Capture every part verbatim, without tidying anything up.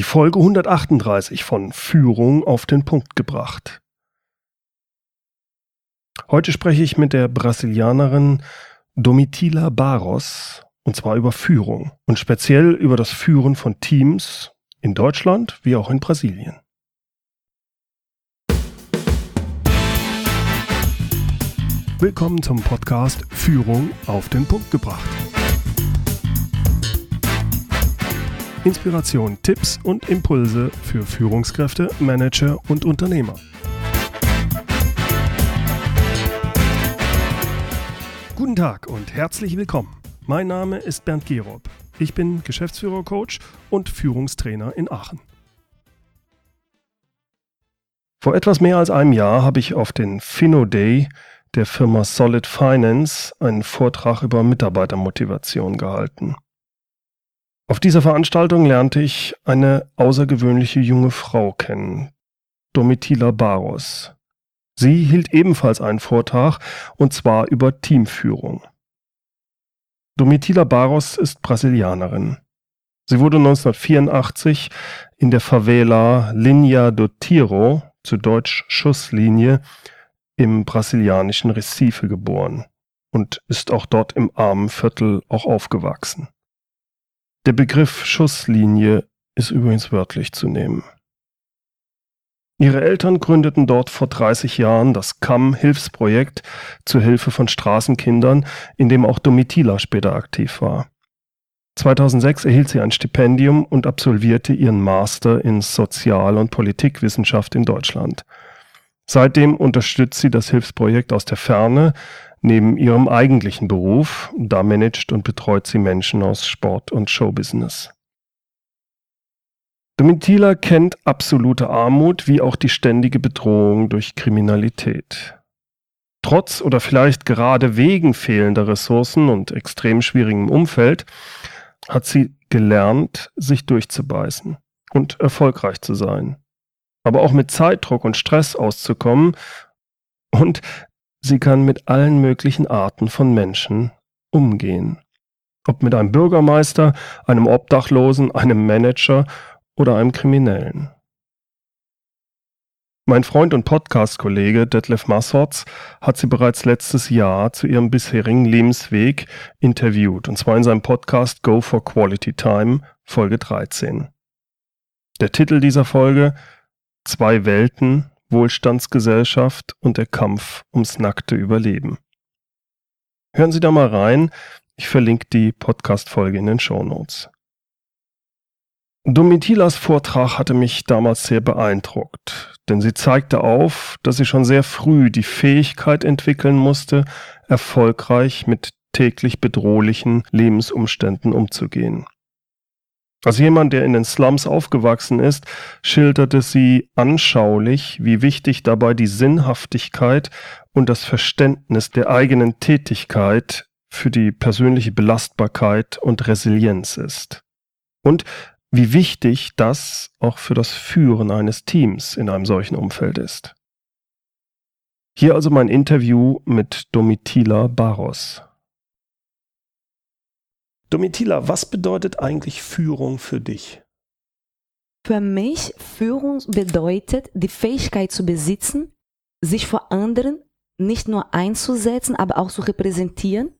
Die Folge hundertachtunddreißig von Führung auf den Punkt gebracht. Heute spreche ich mit der Brasilianerin Domitila Barros, und zwar über Führung und speziell über das Führen von Teams in Deutschland wie auch in Brasilien. Willkommen zum Podcast Führung auf den Punkt gebracht. Inspiration, Tipps und Impulse für Führungskräfte, Manager und Unternehmer. Guten Tag und herzlich willkommen. Mein Name ist Bernd Gerob. Ich bin Geschäftsführer-Coach und Führungstrainer in Aachen. Vor etwas mehr als einem Jahr habe ich auf den Fino Day der Firma Solid Finance einen Vortrag über Mitarbeitermotivation gehalten. Auf dieser Veranstaltung lernte ich eine außergewöhnliche junge Frau kennen, Domitila Barros. Sie hielt ebenfalls einen Vortrag, und zwar über Teamführung. Domitila Barros ist Brasilianerin. Sie wurde neunzehnhundertvierundachtzig in der Favela Linha do Tiro, zu Deutsch Schusslinie, im brasilianischen Recife geboren und ist auch dort im armen Viertel auch aufgewachsen. Der Begriff Schusslinie ist übrigens wörtlich zu nehmen. Ihre Eltern gründeten dort vor dreißig Jahren das C A M-Hilfsprojekt zur Hilfe von Straßenkindern, in dem auch Domitila später aktiv war. zweitausendsechs erhielt sie ein Stipendium und absolvierte ihren Master in Sozial- und Politikwissenschaft in Deutschland. Seitdem unterstützt sie das Hilfsprojekt aus der Ferne, neben ihrem eigentlichen Beruf, da managt und betreut sie Menschen aus Sport und Showbusiness. Domitila kennt absolute Armut wie auch die ständige Bedrohung durch Kriminalität. Trotz oder vielleicht gerade wegen fehlender Ressourcen und extrem schwierigem Umfeld hat sie gelernt, sich durchzubeißen und erfolgreich zu sein, aber auch mit Zeitdruck und Stress auszukommen, und sie kann mit allen möglichen Arten von Menschen umgehen. Ob mit einem Bürgermeister, einem Obdachlosen, einem Manager oder einem Kriminellen. Mein Freund und Podcast-Kollege Detlef Marsworts hat sie bereits letztes Jahr zu ihrem bisherigen Lebensweg interviewt, und zwar in seinem Podcast Go for Quality Time, Folge dreizehn. Der Titel dieser Folge: Zwei Welten, Wohlstandsgesellschaft und der Kampf ums nackte Überleben. Hören Sie da mal rein, ich verlinke die Podcast-Folge in den Shownotes. Domitilas Vortrag hatte mich damals sehr beeindruckt, denn sie zeigte auf, dass sie schon sehr früh die Fähigkeit entwickeln musste, erfolgreich mit täglich bedrohlichen Lebensumständen umzugehen. Als jemand, der in den Slums aufgewachsen ist, schilderte sie anschaulich, wie wichtig dabei die Sinnhaftigkeit und das Verständnis der eigenen Tätigkeit für die persönliche Belastbarkeit und Resilienz ist. Und wie wichtig das auch für das Führen eines Teams in einem solchen Umfeld ist. Hier also mein Interview mit Domitila Barros. Domitila, was bedeutet eigentlich Führung für dich? Für mich Führung bedeutet, die Fähigkeit zu besitzen, sich vor anderen nicht nur einzusetzen, aber auch zu repräsentieren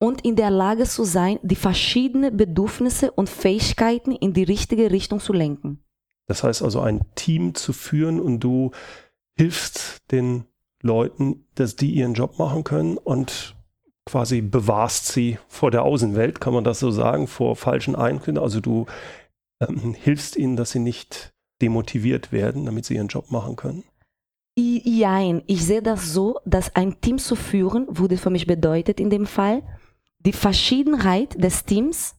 und in der Lage zu sein, die verschiedenen Bedürfnisse und Fähigkeiten in die richtige Richtung zu lenken. Das heißt also, ein Team zu führen, und du hilfst den Leuten, dass die ihren Job machen können und quasi bewahrst sie vor der Außenwelt, kann man das so sagen, vor falschen Eindrücken. Also du ähm, hilfst ihnen, dass sie nicht demotiviert werden, damit sie ihren Job machen können? Nein, ich sehe das so, dass ein Team zu führen, würde für mich bedeutet in dem Fall, die Verschiedenheit des Teams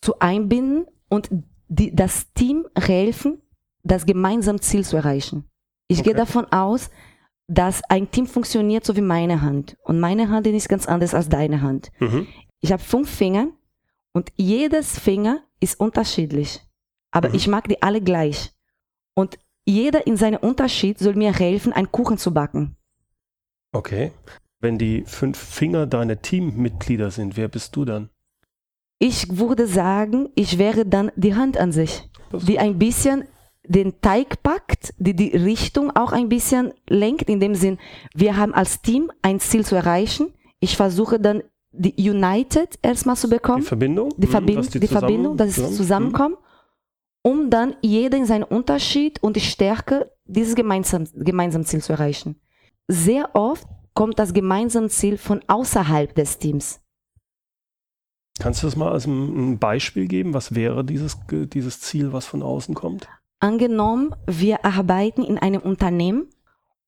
zu einbinden und die, das Team helfen, das gemeinsame Ziel zu erreichen. Ich okay. gehe davon aus, dass ein Team funktioniert so wie meine Hand. Und meine Hand ist ganz anders als deine Hand. Mhm. Ich habe fünf Finger und jedes Finger ist unterschiedlich. Aber mhm. ich mag die alle gleich. Und jeder in seinem Unterschied soll mir helfen, einen Kuchen zu backen. Okay. Wenn die fünf Finger deine Teammitglieder sind, wer bist du dann? Ich würde sagen, ich wäre dann die Hand an sich, die ein bisschen den Teig packt, die die Richtung auch ein bisschen lenkt, in dem Sinn, wir haben als Team ein Ziel zu erreichen. Ich versuche dann, die United erstmal zu bekommen. Die Verbindung? Die, Verbi- dass die, die zusammen- Verbindung, dass zusammen- es zusammenkommt, um dann jeden seinen Unterschied und die Stärke, dieses gemeinsam, gemeinsame Ziel zu erreichen. Sehr oft kommt das gemeinsame Ziel von außerhalb des Teams. Kannst du das mal als ein Beispiel geben? Was wäre dieses, dieses Ziel, was von außen kommt? Angenommen, wir arbeiten in einem Unternehmen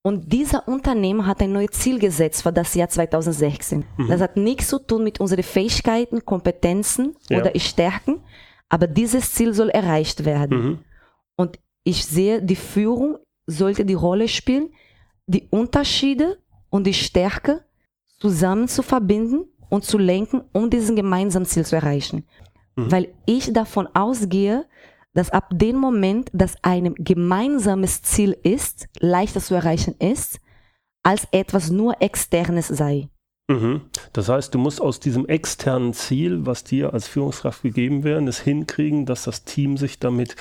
und dieser Unternehmen hat ein neues Ziel gesetzt für das Jahr zweitausendsechzehn. Mhm. Das hat nichts zu tun mit unseren Fähigkeiten, Kompetenzen ja. oder Stärken, aber dieses Ziel soll erreicht werden. Mhm. Und ich sehe, die Führung sollte die Rolle spielen, die Unterschiede und die Stärke zusammen zu verbinden und zu lenken, um diesen gemeinsamen Ziel zu erreichen. Mhm. Weil ich davon ausgehe, dass ab dem Moment, dass ein gemeinsames Ziel ist, leichter zu erreichen ist, als etwas nur Externes sei. Mhm. Das heißt, du musst aus diesem externen Ziel, was dir als Führungskraft gegeben werden, es hinkriegen, dass das Team sich damit,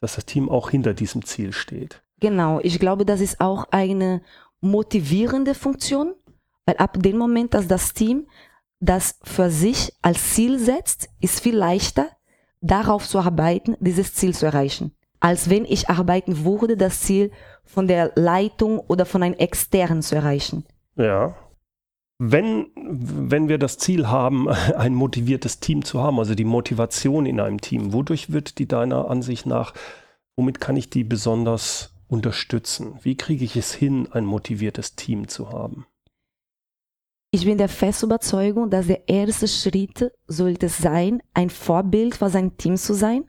dass das Team auch hinter diesem Ziel steht. Genau, ich glaube, das ist auch eine motivierende Funktion, weil ab dem Moment, dass das Team das für sich als Ziel setzt, ist viel leichter, darauf zu arbeiten, dieses Ziel zu erreichen, als wenn ich arbeiten würde, das Ziel von der Leitung oder von einem Externen zu erreichen. Ja. Wenn, wenn wir das Ziel haben, ein motiviertes Team zu haben, also die Motivation in einem Team, wodurch wird die deiner Ansicht nach, womit kann ich die besonders unterstützen? Wie kriege ich es hin, ein motiviertes Team zu haben? Ich bin der festen Überzeugung, dass der erste Schritt sollte sein, ein Vorbild für sein Team zu sein.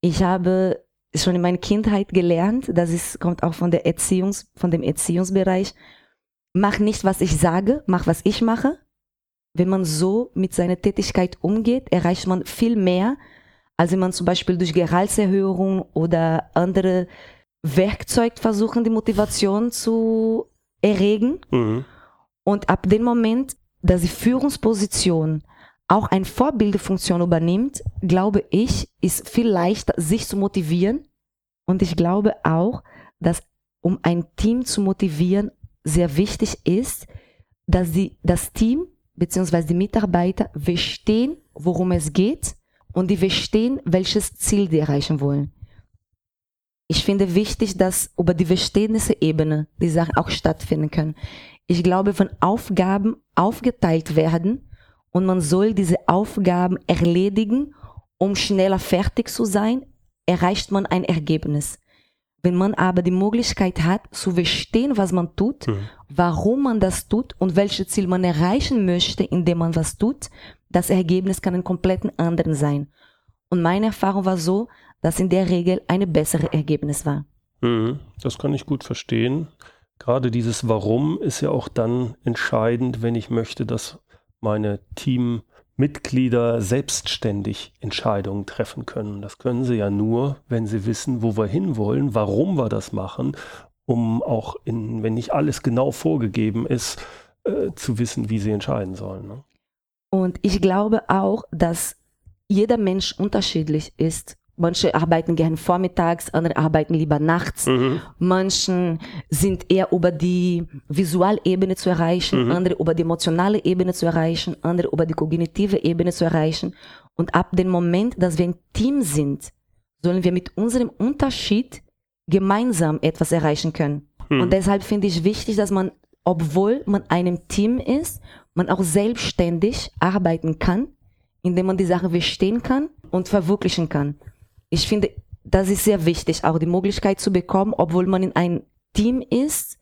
Ich habe schon in meiner Kindheit gelernt, das ist, kommt auch von der Erziehungs, von dem Erziehungsbereich, mach nicht, was ich sage, mach, was ich mache. Wenn man so mit seiner Tätigkeit umgeht, erreicht man viel mehr, als wenn man zum Beispiel durch Gehaltserhöhung oder andere Werkzeuge versucht, die Motivation zu erregen. Mhm. Und ab dem Moment, dass die Führungsposition auch eine Vorbildfunktion übernimmt, glaube ich, ist viel leichter, sich zu motivieren. Und ich glaube auch, dass um ein Team zu motivieren, sehr wichtig ist, dass die, das Team bzw. die Mitarbeiter verstehen, worum es geht und die verstehen, welches Ziel die erreichen wollen. Ich finde wichtig, dass über die Verständnisebene die Sachen auch stattfinden können. Ich glaube, wenn Aufgaben aufgeteilt werden und man soll diese Aufgaben erledigen, um schneller fertig zu sein, erreicht man ein Ergebnis. Wenn man aber die Möglichkeit hat, zu verstehen, was man tut, mhm. warum man das tut und welches Ziel man erreichen möchte, indem man was tut, das Ergebnis kann ein komplett anderes sein. Und meine Erfahrung war so, dass in der Regel ein besseres Ergebnis war. Mhm. Das kann ich gut verstehen. Gerade dieses Warum ist ja auch dann entscheidend, wenn ich möchte, dass meine Teammitglieder selbstständig Entscheidungen treffen können. Das können sie ja nur, wenn sie wissen, wo wir hinwollen, warum wir das machen, um auch, in, wenn nicht alles genau vorgegeben ist, äh, zu wissen, wie sie entscheiden sollen. Ne? Und ich glaube auch, dass jeder Mensch unterschiedlich ist. Manche arbeiten gerne vormittags, andere arbeiten lieber nachts. Mhm. Manche sind eher über die Visualebene zu erreichen, mhm. andere über die emotionale Ebene zu erreichen, andere über die kognitive Ebene zu erreichen. Und ab dem Moment, dass wir ein Team sind, sollen wir mit unserem Unterschied gemeinsam etwas erreichen können. Mhm. Und deshalb finde ich wichtig, dass man, obwohl man einem Team ist, man auch selbstständig arbeiten kann, indem man die Sache verstehen kann und verwirklichen kann. Ich finde, das ist sehr wichtig, auch die Möglichkeit zu bekommen, obwohl man in einem Team ist,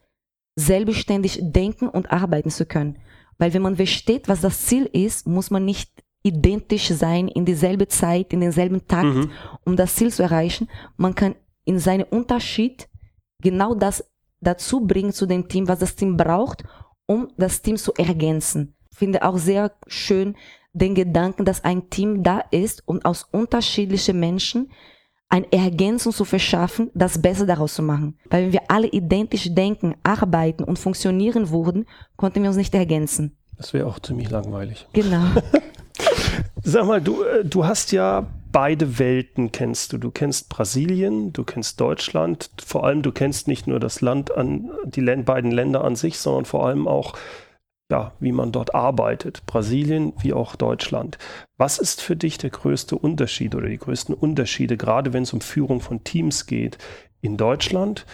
selbstständig denken und arbeiten zu können. Weil wenn man versteht, was das Ziel ist, muss man nicht identisch sein, in dieselbe Zeit, in denselben Takt, mhm. um das Ziel zu erreichen. Man kann in seinem Unterschied genau das dazu bringen zu dem Team, was das Team braucht, um das Team zu ergänzen. Ich finde auch sehr schön den Gedanken, dass ein Team da ist, um aus unterschiedlichen Menschen eine Ergänzung zu verschaffen, das Beste daraus zu machen. Weil wenn wir alle identisch denken, arbeiten und funktionieren würden, konnten wir uns nicht ergänzen. Das wäre auch ziemlich langweilig. Genau. Sag mal, du, du hast ja beide Welten kennst du. Du kennst Brasilien, du kennst Deutschland. Vor allem, du kennst nicht nur das Land an, die beiden Länder an sich, sondern vor allem auch, ja, wie man dort arbeitet. Brasilien wie auch Deutschland. Was ist für dich der größte Unterschied oder die größten Unterschiede, gerade wenn es um Führung von Teams geht, in Deutschland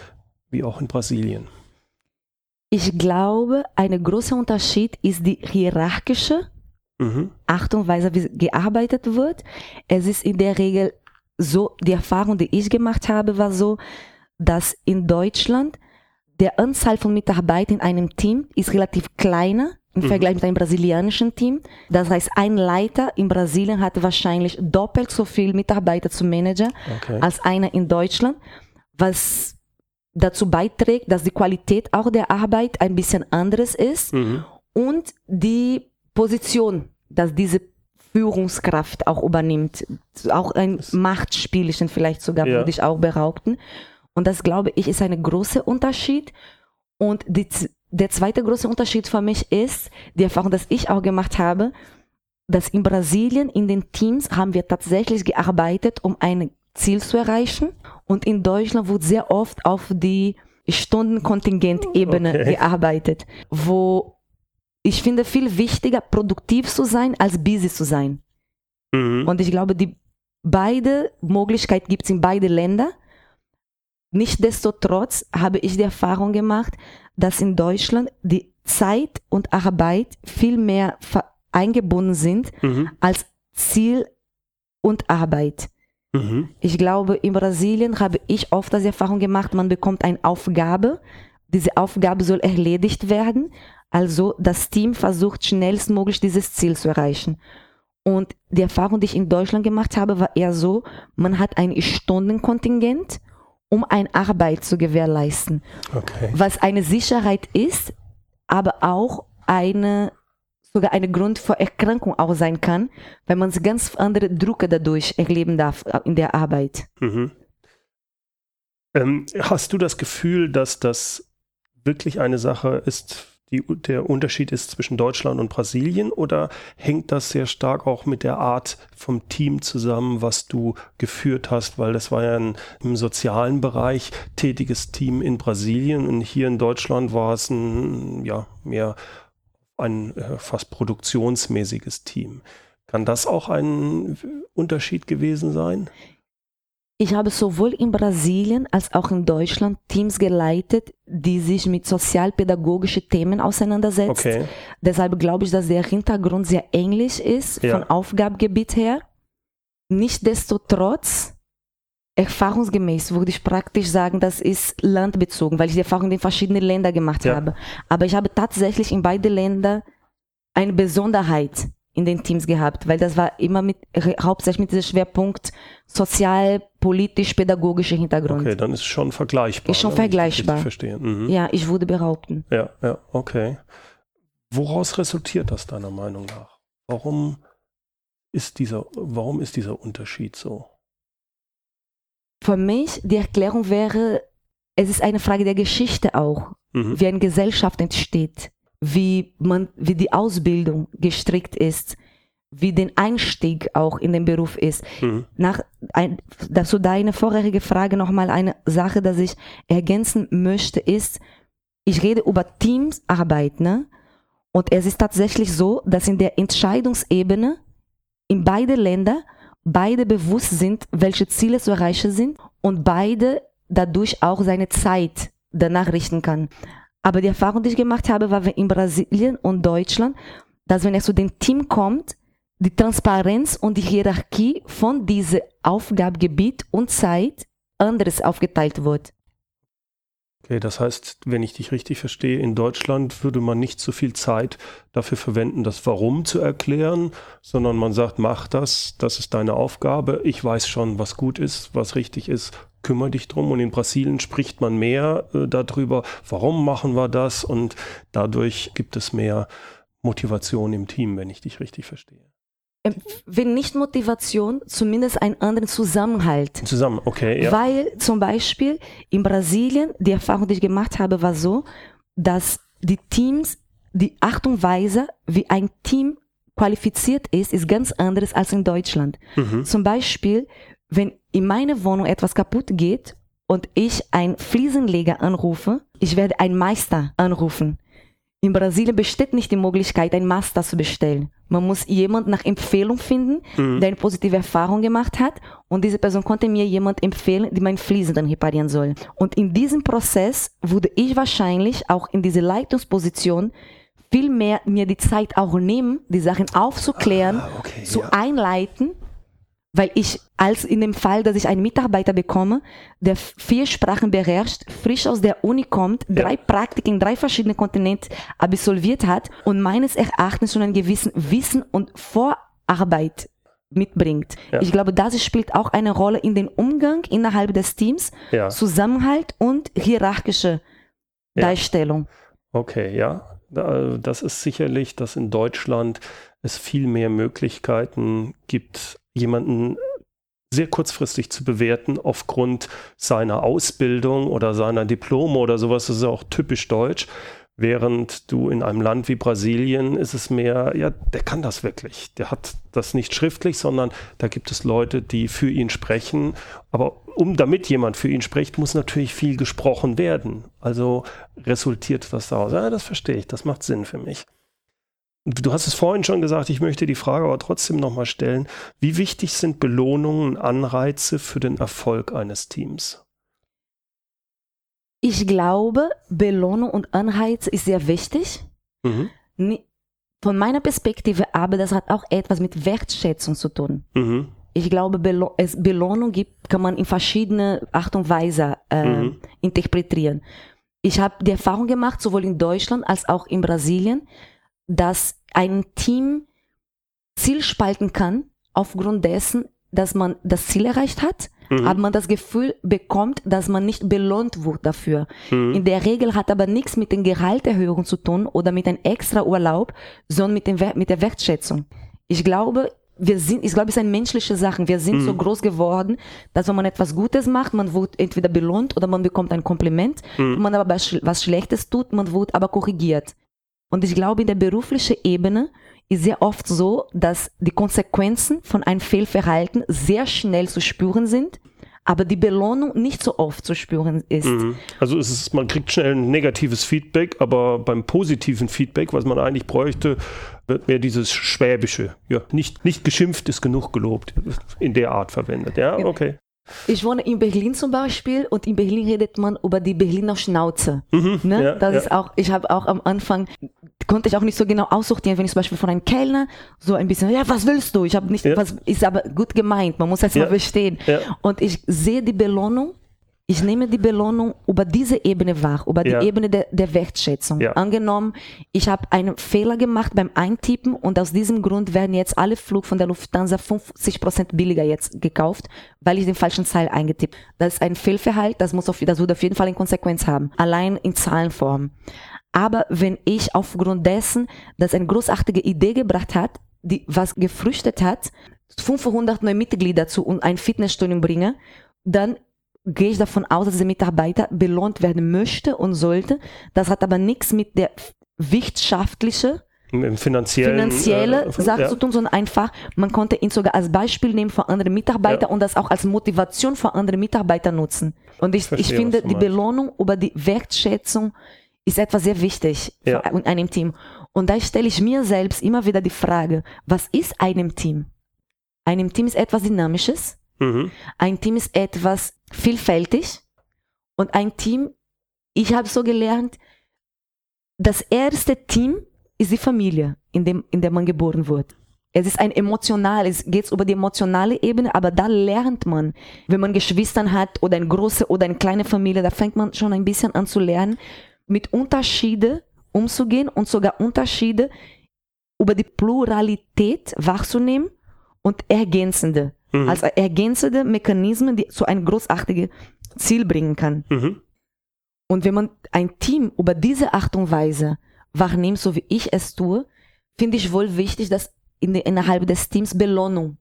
wie auch in Brasilien? Ich glaube, ein großer Unterschied ist die hierarchische Mhm. Art und Weise, wie gearbeitet wird. Es ist in der Regel so, die Erfahrung, die ich gemacht habe, war so, dass in Deutschland der Anzahl von Mitarbeitern in einem Team ist relativ kleiner im mhm. Vergleich mit einem brasilianischen Team. Das heißt, ein Leiter in Brasilien hat wahrscheinlich doppelt so viele Mitarbeiter zum Manager okay. als einer in Deutschland, was dazu beiträgt, dass die Qualität auch der Arbeit ein bisschen anders ist mhm. und die Position, dass diese Führungskraft auch übernimmt, auch ein Machtspielchen vielleicht sogar, ja. würde ich auch behaupten. Und das, glaube ich, ist ein großer Unterschied. Und die, der zweite große Unterschied für mich ist die Erfahrung, dass ich auch gemacht habe, dass in Brasilien in den Teams haben wir tatsächlich gearbeitet, um ein Ziel zu erreichen. Und in Deutschland wurde sehr oft auf die Stundenkontingent-Ebene okay. gearbeitet, wo ich finde viel wichtiger, produktiv zu sein, als busy zu sein. Mhm. Und ich glaube, die beide Möglichkeiten gibt es in beiden Ländern. Nichtsdestotrotz habe ich die Erfahrung gemacht, dass in Deutschland die Zeit und Arbeit viel mehr eingebunden sind mhm. als Ziel und Arbeit. Mhm. Ich glaube, in Brasilien habe ich oft die Erfahrung gemacht, man bekommt eine Aufgabe, diese Aufgabe soll erledigt werden. Also das Team versucht schnellstmöglich dieses Ziel zu erreichen. Und die Erfahrung, die ich in Deutschland gemacht habe, war eher so, man hat ein Stundenkontingent, um eine Arbeit zu gewährleisten. Okay. Was eine Sicherheit ist, aber auch eine, sogar ein Grund für Erkrankung auch sein kann, weil man ganz andere Drucke dadurch erleben darf in der Arbeit. Mhm. Ähm, hast du das Gefühl, dass das wirklich eine Sache ist, Die, der Unterschied ist zwischen Deutschland und Brasilien, oder hängt das sehr stark auch mit der Art vom Team zusammen, was du geführt hast, weil das war ja ein im sozialen Bereich tätiges Team in Brasilien und hier in Deutschland war es ein, ja, mehr ein äh, fast produktionsmäßiges Team. Kann das auch ein Unterschied gewesen sein? Ich habe sowohl in Brasilien als auch in Deutschland Teams geleitet, die sich mit sozialpädagogischen Themen auseinandersetzen. Okay. Deshalb glaube ich, dass der Hintergrund sehr ähnlich ist, ja. von Aufgabengebiet her. Nichtsdestotrotz, erfahrungsgemäß würde ich praktisch sagen, das ist landbezogen, weil ich die Erfahrung in verschiedenen Ländern gemacht ja. habe. Aber ich habe tatsächlich in beiden Ländern eine Besonderheit in den Teams gehabt, weil das war immer mit hauptsächlich mit diesem Schwerpunkt sozial, politisch, pädagogischer Hintergrund. Okay, dann ist es schon vergleichbar. Ist schon vergleichbar. Ich verstehe. Mhm. Ja, ich würde behaupten. Ja, ja, okay. Woraus resultiert das deiner Meinung nach? Warum ist dieser, warum ist dieser Unterschied so? Für mich die Erklärung wäre, es ist eine Frage der Geschichte auch, mhm. wie eine Gesellschaft entsteht. Wie man, wie die Ausbildung gestrickt ist, wie der Einstieg auch in den Beruf ist. Mhm. Nach, ein, dazu deine vorherige Frage nochmal eine Sache, dass ich ergänzen möchte, ist, ich rede über Teamsarbeit, ne? Und es ist tatsächlich so, dass in der Entscheidungsebene in beide Länder beide bewusst sind, welche Ziele zu erreichen sind und beide dadurch auch seine Zeit danach richten kann. Aber die Erfahrung, die ich gemacht habe, war in Brasilien und Deutschland, dass wenn es zu dem Team kommt, die Transparenz und die Hierarchie von diesem Aufgabengebiet und Zeit anders aufgeteilt wird. Okay, das heißt, wenn ich dich richtig verstehe, in Deutschland würde man nicht so viel Zeit dafür verwenden, das Warum zu erklären, sondern man sagt, mach das, das ist deine Aufgabe, ich weiß schon, was gut ist, was richtig ist. Kümmere dich drum. Und in Brasilien spricht man mehr äh, darüber, warum machen wir das, und dadurch gibt es mehr Motivation im Team, wenn ich dich richtig verstehe. Ähm, wenn nicht Motivation, zumindest einen anderen Zusammenhalt. Zusammen, okay. Ja. Weil zum Beispiel in Brasilien, die Erfahrung, die ich gemacht habe, war so, dass die Teams, die Art und Weise, wie ein Team qualifiziert ist, ist ganz anderes als in Deutschland. Mhm. Zum Beispiel, wenn in meiner Wohnung etwas kaputt geht und ich einen Fliesenleger anrufe, ich werde einen Meister anrufen. In Brasilien besteht nicht die Möglichkeit, einen Meister zu bestellen. Man muss jemanden nach Empfehlung finden, mhm. der eine positive Erfahrung gemacht hat, und diese Person konnte mir jemand empfehlen, die mein Fliesen dann reparieren soll. Und in diesem Prozess würde ich wahrscheinlich auch in diese Leitungsposition viel mehr mir die Zeit auch nehmen, die Sachen aufzuklären, ah, okay, zu ja. einleiten, weil ich als in dem Fall, dass ich einen Mitarbeiter bekomme, der vier Sprachen beherrscht, frisch aus der Uni kommt, ja. drei Praktiken in drei verschiedenen Kontinenten absolviert hat und meines Erachtens schon einen gewissen Wissen und Vorarbeit mitbringt. Ja. Ich glaube, das spielt auch eine Rolle in den Umgang innerhalb des Teams, ja. Zusammenhalt und hierarchische ja. Darstellung. Okay, ja. Das ist sicherlich, dass in Deutschland es viel mehr Möglichkeiten gibt, jemanden sehr kurzfristig zu bewerten aufgrund seiner Ausbildung oder seiner Diplome oder sowas. Das ist auch typisch deutsch. Während du in einem Land wie Brasilien ist es mehr, ja, der kann das wirklich. Der hat das nicht schriftlich, sondern da gibt es Leute, die für ihn sprechen. Aber um damit jemand für ihn spricht, muss natürlich viel gesprochen werden. Also resultiert das daraus. Ja, das verstehe ich, das macht Sinn für mich. Du hast es vorhin schon gesagt, ich möchte die Frage aber trotzdem nochmal stellen. Wie wichtig sind Belohnungen, Anreize für den Erfolg eines Teams? Ich glaube, Belohnung und Anreiz ist sehr wichtig. Mhm. Von meiner Perspektive aber, das hat auch etwas mit Wertschätzung zu tun. Mhm. Ich glaube, Belo- es Belohnung gibt, kann man in verschiedene Art und Weise äh, mhm. interpretieren. Ich habe die Erfahrung gemacht, sowohl in Deutschland als auch in Brasilien, dass ein Team Ziel spalten kann, aufgrund dessen, dass man das Ziel erreicht hat, mhm. aber man das Gefühl bekommt, dass man nicht belohnt wurde dafür. Mhm. In der Regel hat aber nichts mit den Gehaltserhöhungen zu tun oder mit einem extra Urlaub, sondern mit, dem, mit der Wertschätzung. Ich glaube, wir sind, ich glaube, es sind menschliche Sachen. Wir sind mhm. so groß geworden, dass wenn man etwas Gutes macht, man wird entweder belohnt oder man bekommt ein Kompliment. Mhm. Wenn man aber was Schlechtes tut, man wird aber korrigiert. Und ich glaube, in der beruflichen Ebene ist sehr oft so, dass die Konsequenzen von einem Fehlverhalten sehr schnell zu spüren sind, aber die Belohnung nicht so oft zu spüren ist. Mhm. Also es ist, man kriegt schnell ein negatives Feedback, aber beim positiven Feedback, was man eigentlich bräuchte, wird mehr dieses Schwäbische, ja, nicht, nicht geschimpft ist genug gelobt, in der Art verwendet. Ja, okay. Ich wohne in Berlin zum Beispiel, und in Berlin redet man über die Berliner Schnauze. Mhm, ne? ja, das ja. ist auch, ich habe auch am Anfang, konnte ich auch nicht so genau aussortieren, wenn ich zum Beispiel von einem Kellner so ein bisschen, ja, was willst du? Ich habe nicht, ja. was ist aber gut gemeint, man muss erst ja. mal verstehen. Ja. Und ich sehe die Belohnung, ich nehme die Belohnung über diese Ebene wahr, über die ja. Ebene der, der Wertschätzung. Ja. Angenommen, ich habe einen Fehler gemacht beim Eintippen, und aus diesem Grund werden jetzt alle Flüge von der Lufthansa fünfzig Prozent billiger jetzt gekauft, weil ich den falschen Zahl eingetippt habe. Das ist ein Fehlverhalten, das muss auf, das wird auf jeden Fall eine Konsequenz haben, allein in Zahlenform. Aber wenn ich aufgrund dessen, dass eine großartige Idee gebracht hat, die was gefrüchtet hat, fünfhundert neue Mitglieder zu und ein Fitnessstudio bringe, dann gehe ich davon aus, dass der Mitarbeiter belohnt werden möchte und sollte. Das hat aber nichts mit der wirtschaftlichen, finanziellen, finanziellen äh, Sache ja. zu tun, sondern einfach, man konnte ihn sogar als Beispiel nehmen für andere Mitarbeiter ja. und das auch als Motivation für andere Mitarbeiter nutzen. Und ich, ich, verstehe, ich finde, die Belohnung über die Wertschätzung ist etwas sehr wichtig ja. in einem Team. Und da stelle ich mir selbst immer wieder die Frage, was ist einem Team? Einem Team ist etwas Dynamisches. Mhm. Ein Team ist etwas vielfältig, und ein Team, ich habe so gelernt, das erste Team ist die Familie, in, dem, in der man geboren wird. Es ist ein emotionales, es geht über die emotionale Ebene, aber da lernt man, wenn man Geschwister hat oder eine große oder eine kleine Familie, da fängt man schon ein bisschen an zu lernen, mit Unterschieden umzugehen und sogar Unterschiede über die Pluralität wahrzunehmen und ergänzende. Mhm. Als ergänzende Mechanismen, die zu einem großartigen Ziel bringen kann. Mhm. Und wenn man ein Team über diese Art und Weise wahrnimmt, so wie ich es tue, finde ich wohl wichtig, dass in de, innerhalb des Teams Belohnung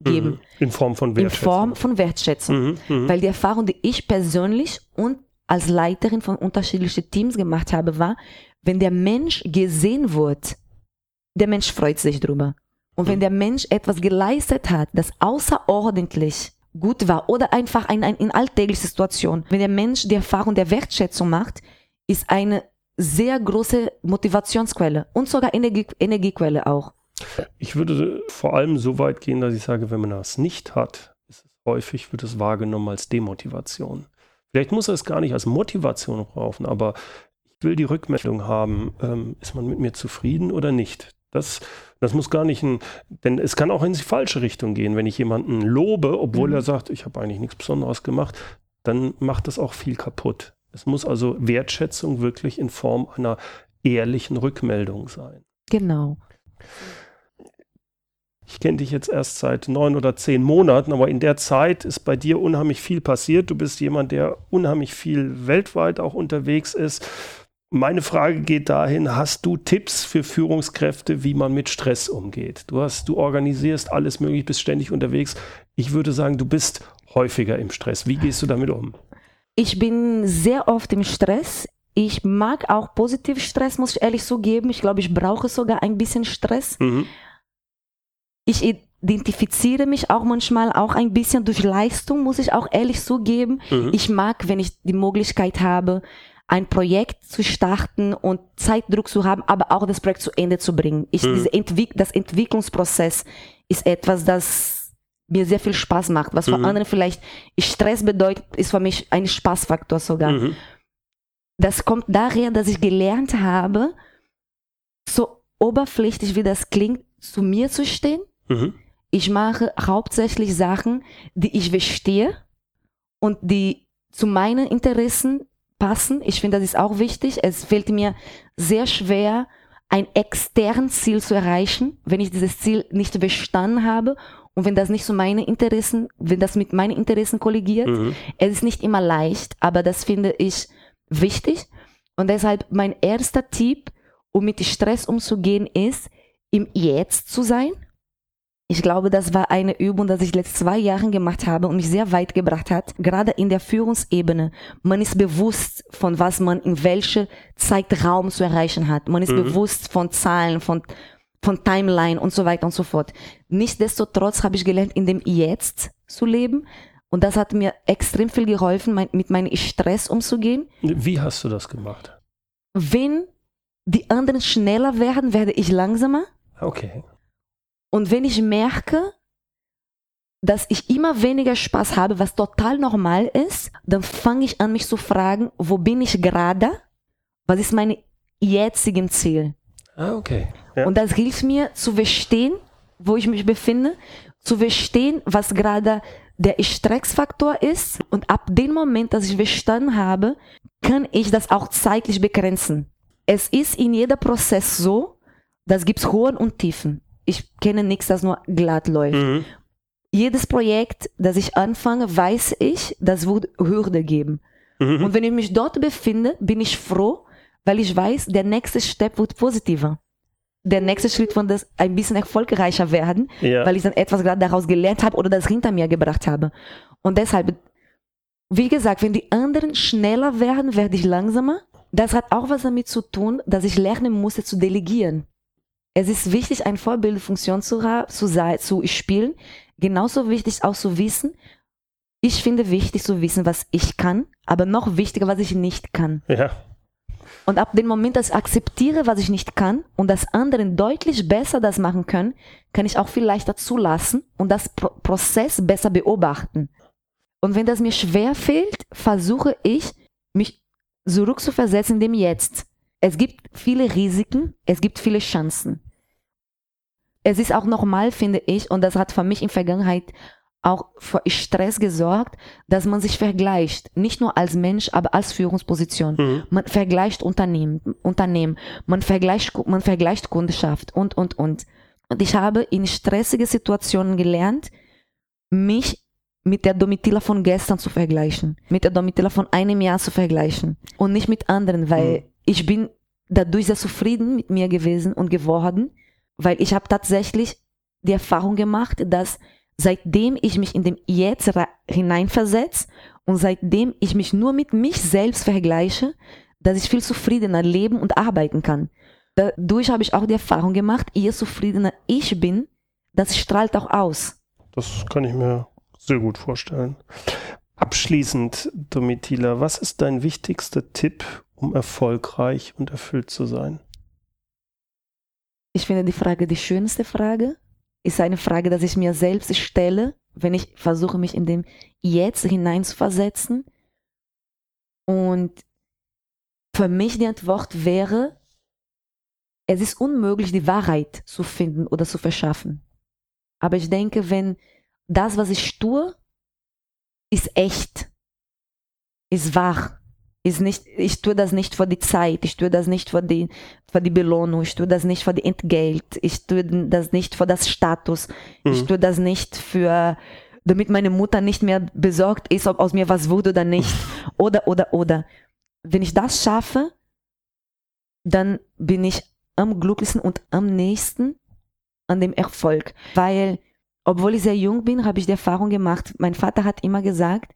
geben. Mhm. In Form von Wertschätzung. In Form von Wertschätzung. Mhm. Mhm. Weil die Erfahrung, die ich persönlich und als Leiterin von unterschiedlichen Teams gemacht habe, war, wenn der Mensch gesehen wird, der Mensch freut sich drüber. Und wenn der Mensch etwas geleistet hat, das außerordentlich gut war oder einfach ein, ein, in alltägliche Situation, wenn der Mensch die Erfahrung der Wertschätzung macht, ist eine sehr große Motivationsquelle und sogar Energie, Energiequelle auch. Ich würde vor allem so weit gehen, dass ich sage, wenn man das nicht hat, ist es häufig, wird es wahrgenommen als Demotivation. Vielleicht muss er es gar nicht als Motivation brauchen, aber ich will die Rückmeldung haben, ähm, ist man mit mir zufrieden oder nicht? Das, das muss gar nicht, ein, denn es kann auch in die falsche Richtung gehen. Wenn ich jemanden lobe, obwohl mhm. er sagt, ich habe eigentlich nichts Besonderes gemacht, dann macht das auch viel kaputt. Es muss also Wertschätzung wirklich in Form einer ehrlichen Rückmeldung sein. Genau. Ich kenne dich jetzt erst seit neun oder zehn Monaten, aber in der Zeit ist bei dir unheimlich viel passiert. Du bist jemand, der unheimlich viel weltweit auch unterwegs ist. Meine Frage geht dahin, hast du Tipps für Führungskräfte, wie man mit Stress umgeht? Du hast, du organisierst alles möglich, bist ständig unterwegs. Ich würde sagen, du bist häufiger im Stress. Wie gehst du damit um? Ich bin sehr oft im Stress. Ich mag auch positiven Stress, muss ich ehrlich zugeben. Ich glaube, ich brauche sogar ein bisschen Stress. Mhm. Ich identifiziere mich auch manchmal auch ein bisschen durch Leistung, muss ich auch ehrlich zugeben. Mhm. Ich mag, wenn ich die Möglichkeit habe, ein Projekt zu starten und Zeitdruck zu haben, aber auch das Projekt zu Ende zu bringen. Ich, mhm. diese Entwick- das Entwicklungsprozess ist etwas, das mir sehr viel Spaß macht. Was mhm. für andere vielleicht Stress bedeutet, ist für mich ein Spaßfaktor sogar. Mhm. Das kommt daher, dass ich gelernt habe, so oberflächlich wie das klingt, zu mir zu stehen. Mhm. Ich mache hauptsächlich Sachen, die ich verstehe und die zu meinen Interessen passen. Ich finde, das ist auch wichtig. Es fällt mir sehr schwer, ein externes Ziel zu erreichen, wenn ich dieses Ziel nicht verstanden habe und wenn das nicht zu meinen Interessen, wenn das mit meinen Interessen kollidiert. Mhm. Es ist nicht immer leicht, aber das finde ich wichtig. Und deshalb mein erster Tipp, um mit Stress umzugehen, ist, im Jetzt zu sein. Ich glaube, das war eine Übung, die ich letzten zwei Jahren gemacht habe und mich sehr weit gebracht hat, gerade in der Führungsebene. Man ist bewusst, von was man in welchem Zeitraum zu erreichen hat. Man ist mhm. bewusst von Zahlen, von, von Timeline und so weiter und so fort. Nichtsdestotrotz habe ich gelernt, in dem Jetzt zu leben. Und das hat mir extrem viel geholfen, mein, mit meinem Stress umzugehen. Wie hast du das gemacht? Wenn die anderen schneller werden, werde ich langsamer. Okay. Und wenn ich merke, dass ich immer weniger Spaß habe, was total normal ist, dann fange ich an, mich zu fragen, wo bin ich gerade? Was ist mein jetziges Ziel? Ah, okay. Ja. Und das hilft mir zu verstehen, wo ich mich befinde, zu verstehen, was gerade der Stressfaktor ist. Und ab dem Moment, dass ich verstanden habe, kann ich das auch zeitlich begrenzen. Es ist in jedem Prozess so, dass es Höhen und Tiefen. Ich kenne nichts, das nur glatt läuft. Mhm. Jedes Projekt, das ich anfange, weiß ich, das wird Hürde geben. Mhm. Und wenn ich mich dort befinde, bin ich froh, weil ich weiß, der nächste Step wird positiver. Der nächste Schritt wird das ein bisschen erfolgreicher werden, ja. weil ich dann etwas gerade daraus gelernt habe oder das hinter mir gebracht habe. Und deshalb, wie gesagt, wenn die anderen schneller werden, werde ich langsamer. Das hat auch was damit zu tun, dass ich lernen musste zu delegieren. Es ist wichtig, eine Vorbildfunktion zu, zu, zu spielen. Genauso wichtig auch zu wissen, ich finde wichtig zu wissen, was ich kann, aber noch wichtiger, was ich nicht kann. Ja. Und ab dem Moment, dass ich akzeptiere, was ich nicht kann und dass andere deutlich besser das machen können, kann ich auch viel leichter zulassen und das Pro- Prozess besser beobachten. Und wenn das mir schwer fällt, versuche ich, mich zurückzuversetzen in dem Jetzt. Es gibt viele Risiken, es gibt viele Chancen. Es ist auch normal, finde ich, und das hat für mich in der Vergangenheit auch für Stress gesorgt, dass man sich vergleicht, nicht nur als Mensch, aber als Führungsposition. Mhm. Man vergleicht Unternehmen, Unternehmen, man vergleicht, man vergleicht Kundschaft und, und, und. Und ich habe in stressigen Situationen gelernt, mich mit der Domitila von gestern zu vergleichen, mit der Domitila von einem Jahr zu vergleichen und nicht mit anderen, weil mhm. ich bin dadurch sehr zufrieden mit mir gewesen und geworden, weil ich habe tatsächlich die Erfahrung gemacht, dass seitdem ich mich in dem Jetzt ra- hineinversetze und seitdem ich mich nur mit mich selbst vergleiche, dass ich viel zufriedener leben und arbeiten kann. dadurch habe ich auch die Erfahrung gemacht, je zufriedener ich bin, das strahlt auch aus. Das kann ich mir sehr gut vorstellen. Abschließend, Domitila, was ist dein wichtigster Tipp, um erfolgreich und erfüllt zu sein? Ich finde die Frage die schönste Frage. Ist eine Frage, dass ich mir selbst stelle, wenn ich versuche, mich in dem Jetzt hineinzuversetzen. Und für mich die Antwort wäre, es ist unmöglich, die Wahrheit zu finden oder zu verschaffen. Aber ich denke, wenn das, was ich tue, ist echt, ist wahr, ist nicht, ich tue das nicht für die Zeit, ich tue das nicht für die, für die Belohnung, ich tue das nicht für die Entgelt, ich tue das nicht für das Status, mhm. ich tue das nicht für, damit meine Mutter nicht mehr besorgt ist, ob aus mir was wurde oder nicht, oder, oder, oder. Wenn ich das schaffe, dann bin ich am glücklichsten und am nächsten an dem Erfolg. Weil, obwohl ich sehr jung bin, habe ich die Erfahrung gemacht, mein Vater hat immer gesagt,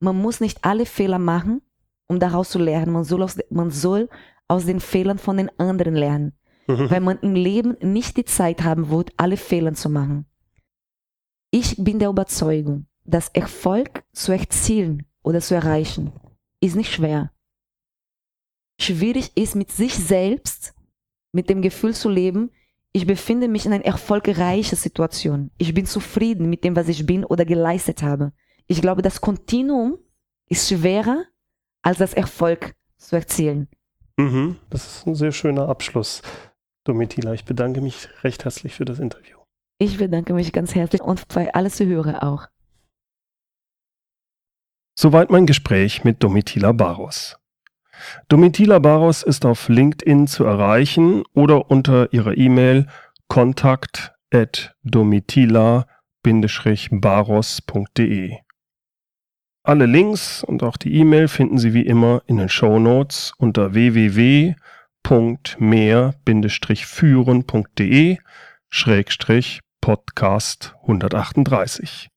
man muss nicht alle Fehler machen, um daraus zu lernen. Man soll aus, man soll aus den Fehlern von den anderen lernen. Mhm. Weil man im Leben nicht die Zeit haben wird, alle Fehler zu machen. Ich bin der Überzeugung, dass Erfolg zu erzielen oder zu erreichen, ist nicht schwer. Schwierig ist, mit sich selbst, mit dem Gefühl zu leben, ich befinde mich in einer erfolgreichen Situation. Ich bin zufrieden mit dem, was ich bin oder geleistet habe. Ich glaube, das Kontinuum ist schwerer, als das Erfolg zu erzielen. Mhm, das ist ein sehr schöner Abschluss. Domitila, ich bedanke mich recht herzlich für das Interview. Ich bedanke mich ganz herzlich und bei alle Zuhörer auch. Soweit mein Gespräch mit Domitila Barros. Domitila Barros ist auf LinkedIn zu erreichen oder unter ihrer E-Mail kontakt at domitila barros punkt de. Alle Links und auch die E-Mail finden Sie wie immer in den Shownotes unter w w w punkt mehr führen punkt de schrägstrich podcast hundertachtunddreißig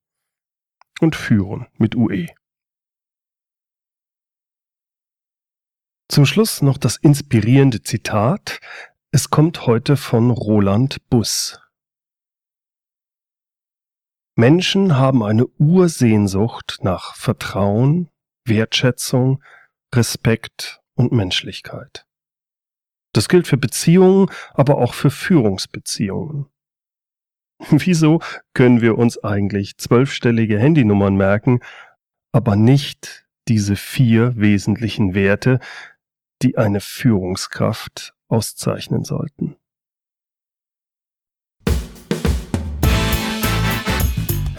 und führen mit U E. Zum Schluss noch das inspirierende Zitat. Es kommt heute von Roland Buss. Menschen haben eine Ursehnsucht nach Vertrauen, Wertschätzung, Respekt und Menschlichkeit. Das gilt für Beziehungen, aber auch für Führungsbeziehungen. Wieso können wir uns eigentlich zwölfstellige Handynummern merken, aber nicht diese vier wesentlichen Werte, die eine Führungskraft auszeichnen sollten?